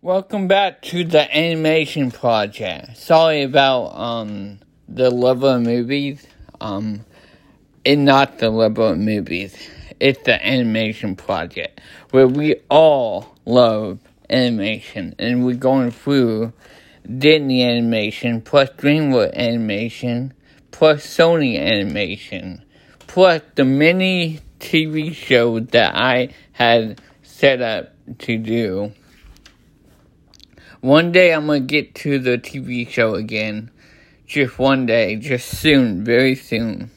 Welcome back to The Animation Project. Sorry about, the level of movies. It's not the level of movies. It's The Animation Project, where we all love animation. And we're going through Disney Animation, plus DreamWorks Animation, plus Sony Animation, plus the many TV shows that I had set up to do. One day I'm going to get to the TV show again. Just one day. Just soon. Very soon.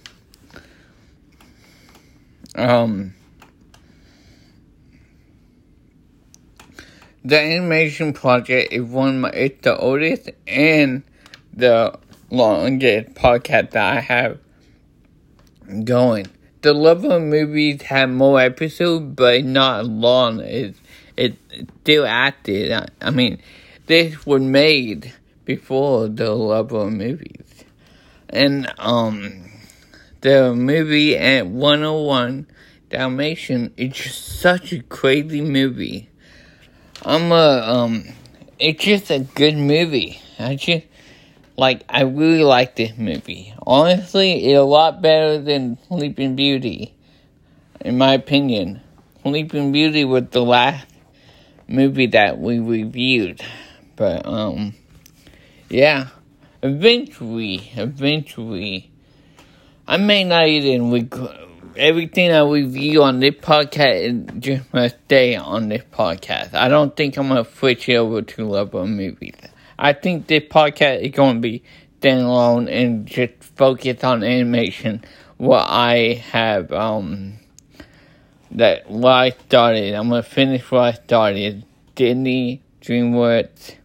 The Animation Project is it's the oldest and the longest podcast that I have going. The level of movies have more episodes, but not long. It's still active. I mean, this was made before the love of movies. And the movie at 101 Dalmatian is just such a crazy movie. It's just a good movie. I really like this movie. Honestly, it's a lot better than Sleeping Beauty, in my opinion. Sleeping Beauty was the last movie that we reviewed. But, yeah, eventually, I may not even everything I review on this podcast is just going to stay on this podcast. I don't think I'm going to switch it over to level movies. I think this podcast is going to be standalone and just focus on animation, what I started. I'm going to finish what I started, Disney, DreamWorks,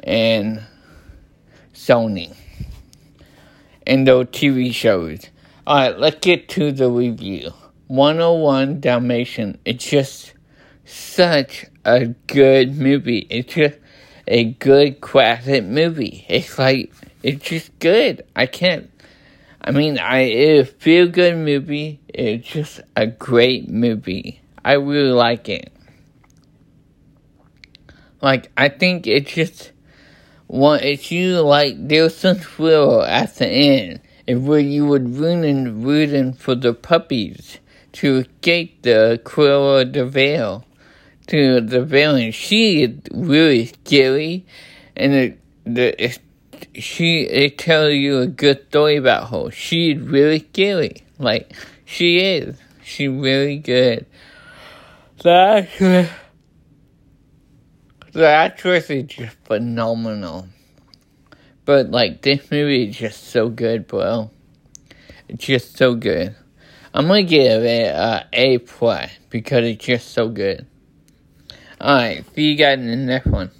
and Sony, and those TV shows. Alright, let's get to the review. 101 Dalmatian. It's just such a good movie. It's just a good classic movie. It's just good. It's a feel-good movie. It's just a great movie. I really like it. I think it's just there's some thrill at the end, where you would rooting for the puppies to escape the Cruella de Vil to the villain. She is really scary, and it tells you a good story about her. She is really scary, she is. She really good. The actress is just phenomenal. But, this movie is just so good, bro. It's just so good. I'm going to give it an A+, because it's just so good. Alright, see you guys in the next one.